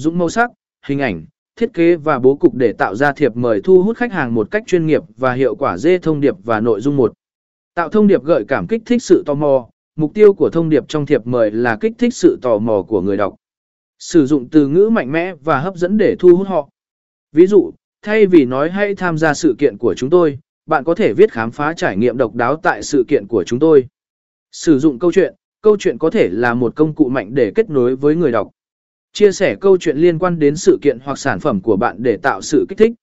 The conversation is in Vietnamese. dũng màu sắc, hình ảnh, thiết kế và bố cục để tạo ra thiệp mời thu hút khách hàng một cách chuyên nghiệp và hiệu quả. D. Thông điệp và nội dung. 1. Tạo thông điệp gợi cảm, kích thích sự tò mò. Mục tiêu của thông điệp trong thiệp mời là kích thích sự tò mò của người đọc. Sử dụng từ ngữ mạnh mẽ và hấp dẫn để thu hút họ. Ví dụ, thay vì nói hãy tham gia sự kiện của chúng tôi, bạn có thể viết khám phá trải nghiệm độc đáo tại sự kiện của chúng tôi. Sử dụng câu chuyện. Câu chuyện có thể là một công cụ mạnh để kết nối với người đọc. Chia sẻ câu chuyện liên quan đến sự kiện hoặc sản phẩm của bạn để tạo sự kích thích.